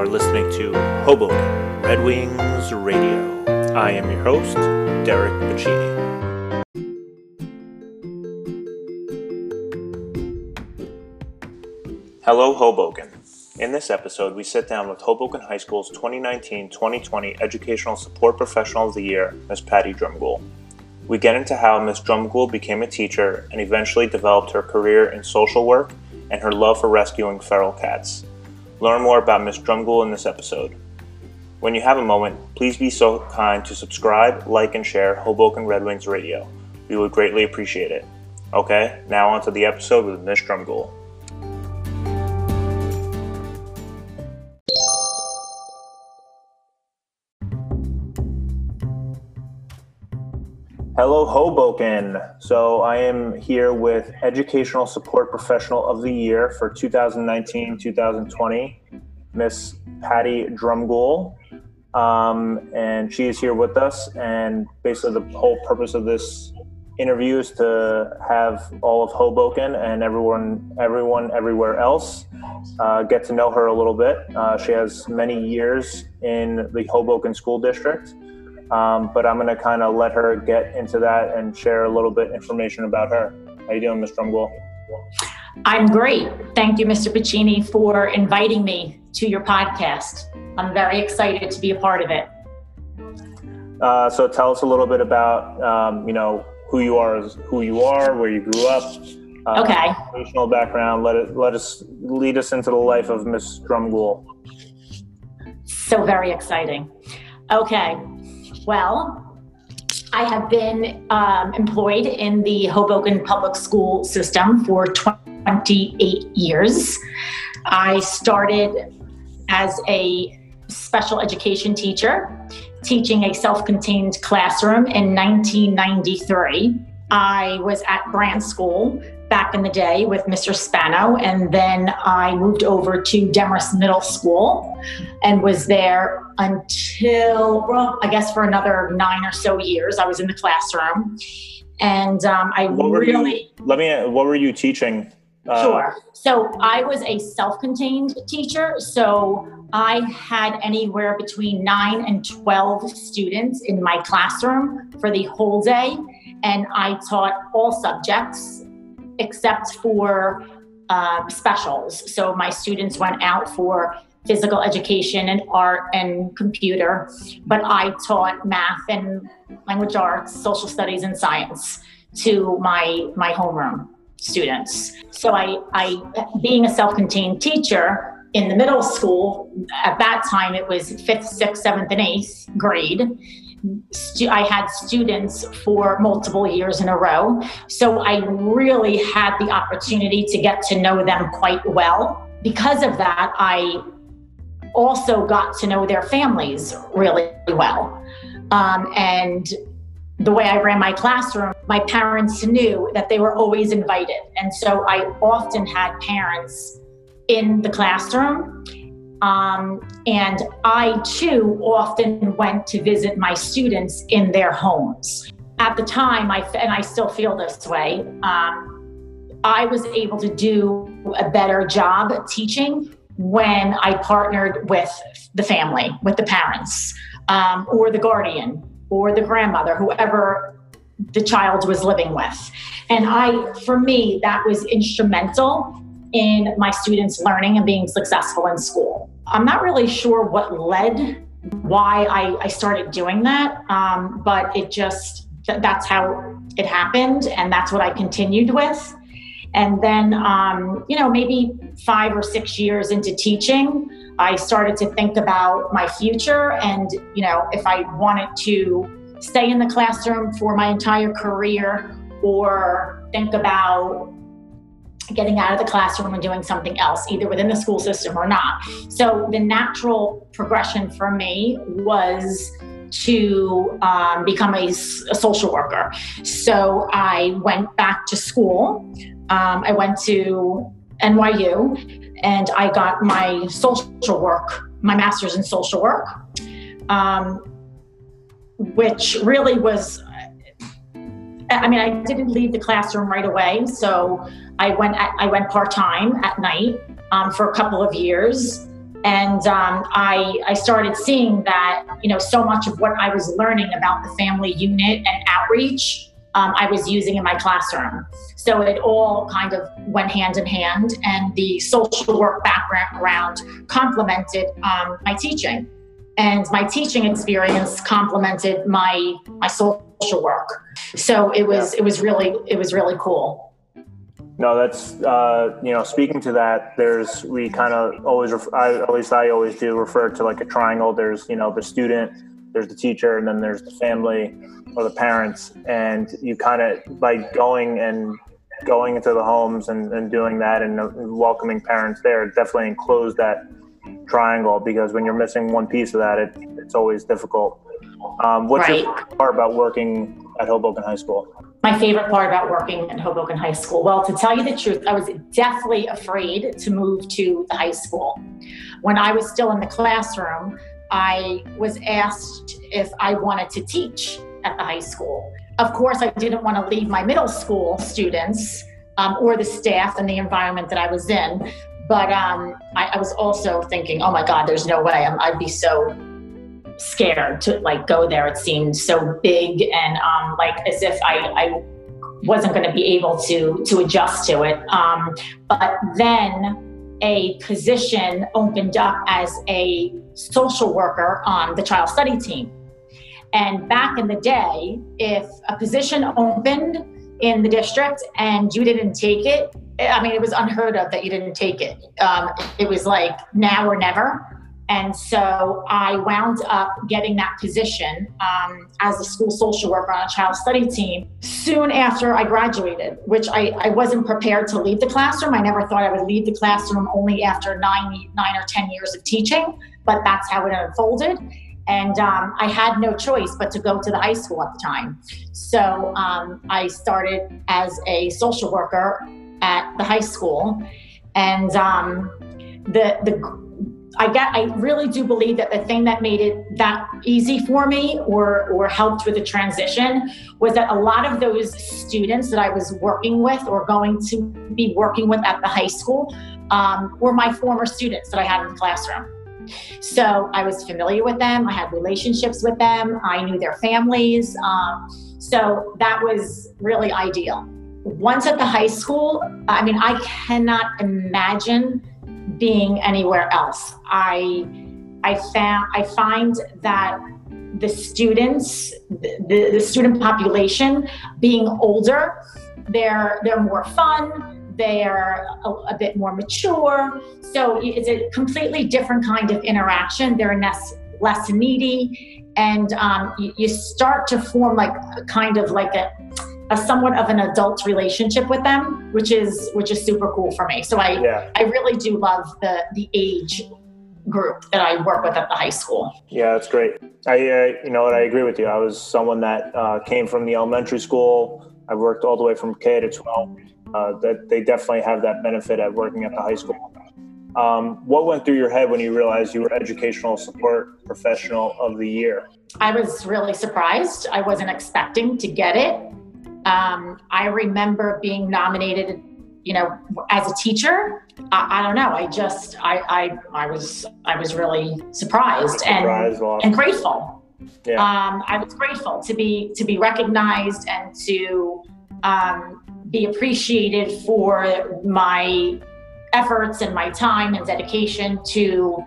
are listening to Hoboken Red Wings Radio. I am your host, Derek Puccini. Hello, Hoboken. In this episode, we sit down with Hoboken High School's 2019-2020 Educational Support Professional of the Year, Ms. Patty Drumgoole. We get into how Ms. Drumgoole became a teacher and eventually developed her career in social work and her love for rescuing feral cats. Learn more about Ms. Drumgoole in this episode. When you have a moment, please be so kind to subscribe, like, and share Hoboken Red Wings Radio. We would greatly appreciate it. Okay, now on to the episode with Ms. Drumgoole. Hello, Hoboken. So I am here with Educational Support Professional of the Year for 2019-2020, Miss Patty Drumgoole. And she is here with us. And basically the whole purpose of this interview is to have all of Hoboken and everyone everywhere else get to know her a little bit. She has many years in the Hoboken School District. But I'm going to kind of let her get into that and share a little bit information about her. How you doing, Ms. Drumgoole? I'm great. Thank you, Mr. Puccini, for inviting me to your podcast. I'm very excited to be a part of it. So tell us a little bit about, who you are, where you grew up, educational background. Lead us into the life of Ms. Drumgoole. So very exciting. Okay. Well, I have been employed in the Hoboken Public School system for 28 years. I started as a special education teacher, teaching a self-contained classroom in 1993. I was at Grant School back in the day with Mr. Spano, and then I moved over to Demarest Middle School and was there until, well, I guess for another 9 or so years. I was in the classroom, and what were you teaching? Sure. So I was a self-contained teacher. So I had anywhere between 9 and 12 students in my classroom for the whole day. And I taught all subjects except for specials. So my students went out for physical education and art and computer, but I taught math and language arts, social studies, and science to my homeroom students. So I being a self-contained teacher in the middle school, at that time it was 5th, 6th, 7th, and 8th grade. I had students for multiple years in a row. So I really had the opportunity to get to know them quite well. Because of that, I also got to know their families really well. And the way I ran my classroom, my parents knew that they were always invited. And so I often had parents in the classroom. And I too often went to visit my students in their homes. At the time, and I still feel this way, I was able to do a better job teaching when I partnered with the family, with the parents, or the guardian, or the grandmother, whoever the child was living with. And for me, that was instrumental in my students learning and being successful in school. I'm not really sure why I started doing that, but it just, that's how it happened, and that's what I continued with. And then, maybe 5 or 6 years into teaching, I started to think about my future and, if I wanted to stay in the classroom for my entire career or think about getting out of the classroom and doing something else, either within the school system or not. So the natural progression for me was to become a social worker. So I went back to school. I went to NYU and I got my master's in social work, which really was, I didn't leave the classroom right away. So I went part-time at night for a couple of years. And I started seeing that, so much of what I was learning about the family unit and outreach, I was using in my classroom. So it all kind of went hand in hand, and the social work background complemented my teaching, and my teaching experience complemented my social work. So it was really cool. No, that's, speaking to that, I always refer to like a triangle. There's, the student, there's the teacher, and then there's the family or the parents. And you kind of, by going into the homes and doing that and welcoming parents there, definitely enclose that triangle, because when you're missing one piece of that, it's always difficult. What's your part about working at Hoboken High School? My favorite part about working at Hoboken High School? Well, to tell you the truth, I was deathly afraid to move to the high school. When I was still in the classroom, I was asked if I wanted to teach at the high school. Of course, I didn't want to leave my middle school students or the staff and the environment that I was in. But I was also thinking, oh my God, there's no way. I'd be so scared to go there. It seemed so big, and as if I wasn't going to be able to adjust to it. But then a position opened up as a social worker on the child study team. And back in the day, if a position opened in the district and you didn't take it, I mean, it was unheard of that you didn't take it. It was like now or never. And so I wound up getting that position as a school social worker on a child study team soon after I graduated, which I wasn't prepared to leave the classroom. I never thought I would leave the classroom, only after nine or 10 years of teaching, but that's how it unfolded. And I had no choice but to go to the high school at the time. So I started as a social worker at the high school, and I really do believe that the thing that made it that easy for me or helped with the transition was that a lot of those students that I was working with or going to be working with at the high school were my former students that I had in the classroom. So I was familiar with them. I had relationships with them. I knew their families. So that was really ideal. Once at the high school, I mean, I cannot imagine being anywhere else. I find that the students, the student population being older, they're more fun, they're a bit more mature. So it's a completely different kind of interaction. They're less needy, and you start to form a somewhat of an adult relationship with them, which is super cool for me. So I really do love the age group that I work with at the high school. Yeah, that's great. I agree with you. I was someone that came from the elementary school. I worked all the way from K to 12. That they definitely have that benefit at working at the high school. What went through your head when you realized you were Educational Support Professional of the Year? I was really surprised. I wasn't expecting to get it. I remember being nominated, as a teacher. I don't know. I was really surprised and grateful. Yeah. I was grateful to be recognized and to be appreciated for my efforts and my time and dedication to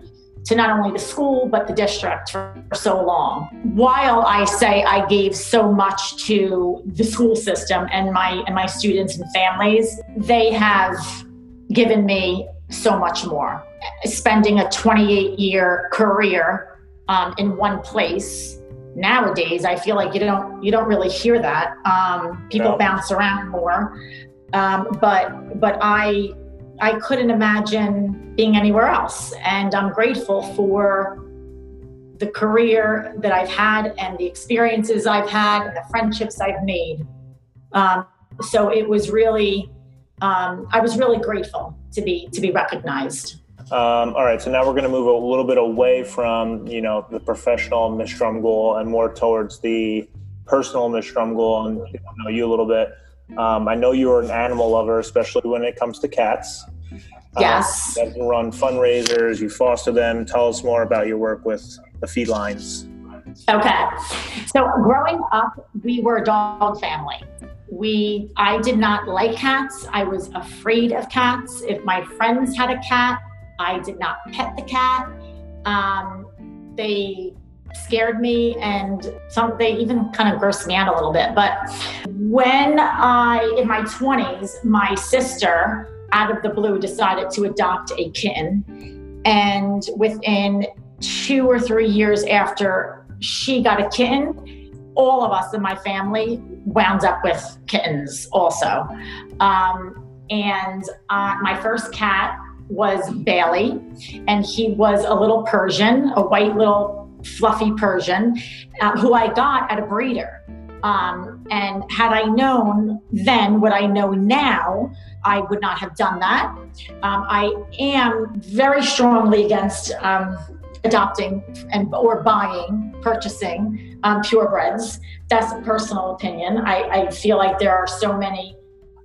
not only the school, but the district for so long. While I say I gave so much to the school system and my students and families, they have given me so much more. Spending a 28-year career in one place, nowadays, I feel like you don't really hear that. People bounce around more, but I couldn't imagine being anywhere else. And I'm grateful for the career that I've had and the experiences I've had and the friendships I've made. So it was really, I was really grateful to be recognized. All right, so now we're gonna move a little bit away from, the professional Ms. Drumgoole and more towards the personal Ms. Drumgoole and you a little bit. I know you're an animal lover, especially when it comes to cats. Yes. You guys run fundraisers, you foster them. Tell us more about your work with the felines. Okay. So growing up, we were a dog family. I did not like cats. I was afraid of cats. If my friends had a cat, I did not pet the cat. They scared me, and they even kind of grossed me out a little bit. But when in my 20s, my sister, out of the blue, decided to adopt a kitten. And within 2 or 3 years after she got a kitten, all of us in my family wound up with kittens also. My first cat was Bailey, and he was a little Persian, a white little fluffy Persian, who I got at a breeder. And had I known then what I know now, I would not have done that. I am very strongly against adopting or purchasing purebreds. That's a personal opinion. I feel like there are so many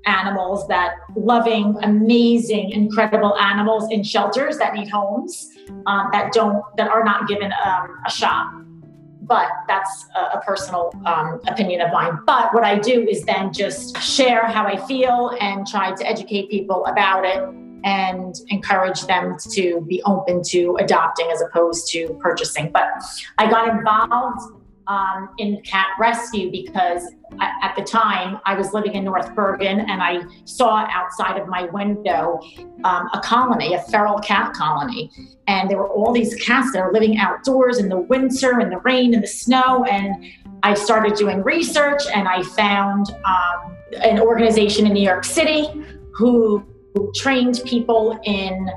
animals that loving, amazing, incredible animals in shelters that need homes that are not given a shot. But that's a personal opinion of mine. But what I do is then just share how I feel and try to educate people about it and encourage them to be open to adopting as opposed to purchasing. But I got involved in cat rescue because at the time I was living in North Bergen, and I saw outside of my window a feral cat colony. And there were all these cats that were living outdoors in the winter and the rain and the snow. And I started doing research, and I found an organization in New York City who trained people in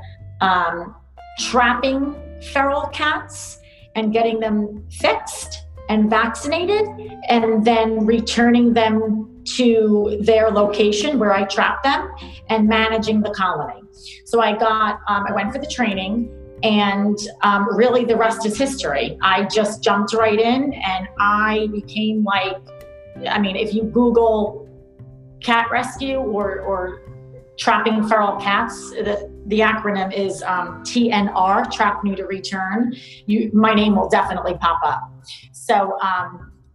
trapping feral cats and getting them fixed and vaccinated, and then returning them to their location where I trapped them and managing the colony. So I went for the training, and really the rest is history. I just jumped right in, and I became if you Google cat rescue or trapping feral cats, the acronym is TNR, trap, neuter, return. My name will definitely pop up. So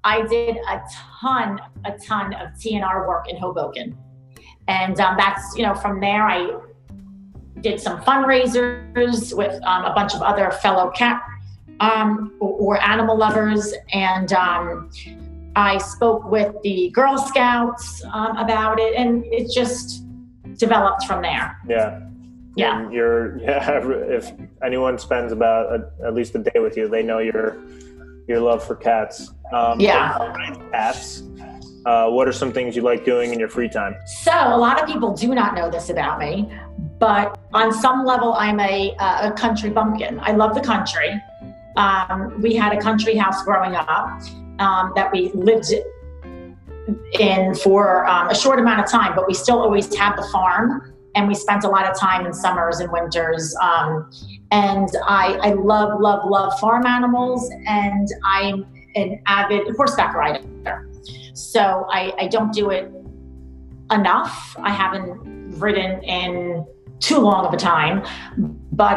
I did a ton of TNR work in Hoboken. And from there I did some fundraisers with a bunch of other fellow cat or animal lovers. And I spoke with the Girl Scouts about it, and it just developed from there. Yeah. Yeah. And if anyone spends about at least a day with you, they know your love for cats. Cats. What are some things you like doing in your free time? So a lot of people do not know this about me, but on some level, I'm a country bumpkin. I love the country. We had a country house growing up that we lived in for a short amount of time, but we still always had the farm, and we spent a lot of time in summers and winters. And I love, love, love farm animals, and I'm an avid horseback rider. So I don't do it enough. I haven't ridden in too long of a time, but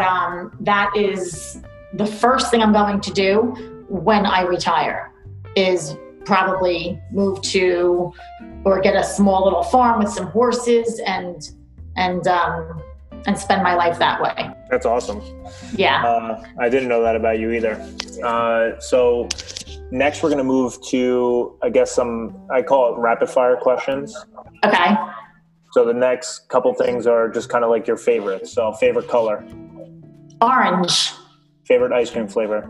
that is the first thing I'm going to do when I retire, is probably move to or get a small little farm with some horses and spend my life that way. That's awesome. Yeah. I didn't know that about you either. So next we're going to move to, I guess, I call it rapid fire questions. Okay. So the next couple things are just kind of like your favorites. So favorite color? Orange. Favorite ice cream flavor?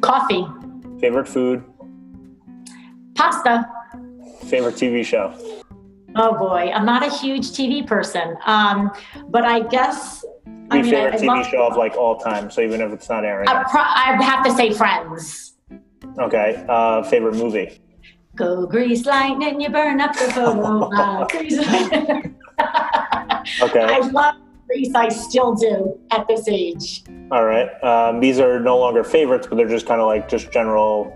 Coffee. Favorite food? Pasta. Favorite TV show? Oh boy, I'm not a huge TV person, but I guess... My favorite TV show of all time, so even if it's not airing. I'd have to say Friends. Okay, favorite movie? Go Grease Lightning, you burn up the boat. Okay. I love Grease, I still do at this age. All right, these are no longer favorites, but they're just kind of just general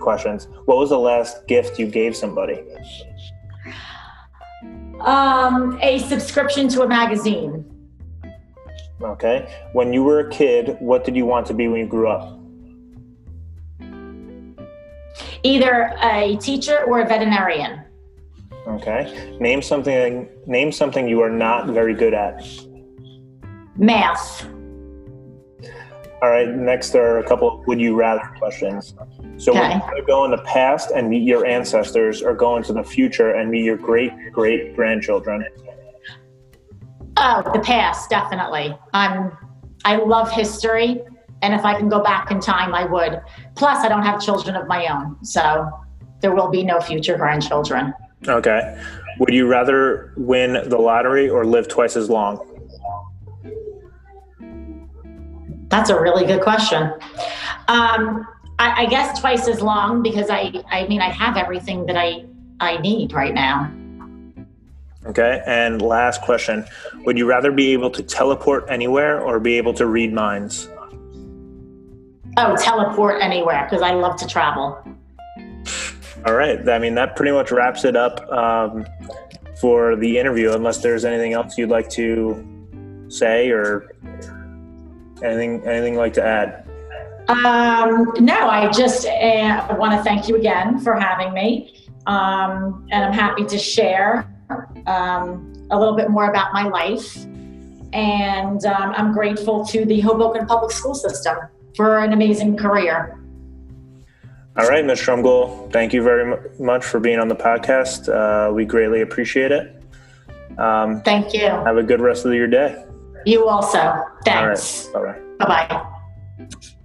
questions. What was the last gift you gave somebody? A subscription to a magazine. Okay. When you were a kid, what did you want to be when you grew up? Either a teacher or a veterinarian. Okay. Name something you are not very good at. Math. All right. Next are a couple of would you rather questions. So okay. Would you rather go in the past and meet your ancestors or go into the future and meet your great-great-grandchildren? Oh, the past, definitely. I love history, and if I can go back in time, I would. Plus, I don't have children of my own, so there will be no future grandchildren. Okay. Would you rather win the lottery or live twice as long? That's a really good question. I guess twice as long, because I mean, I have everything that I need right now. Okay, and last question. Would you rather be able to teleport anywhere or be able to read minds? Oh, teleport anywhere, because I love to travel. All right, I mean, that pretty much wraps it up for the interview, unless there's anything else you'd like to say or anything like to add. No, I just want to thank you again for having me, and I'm happy to share a little bit more about my life, and I'm grateful to the Hoboken Public School System for an amazing career. All right, Ms. Drumgoole, thank you very much for being on the podcast. We greatly appreciate it. Thank you. Have a good rest of your day. You also. Thanks. All right. Bye-bye. Bye-bye.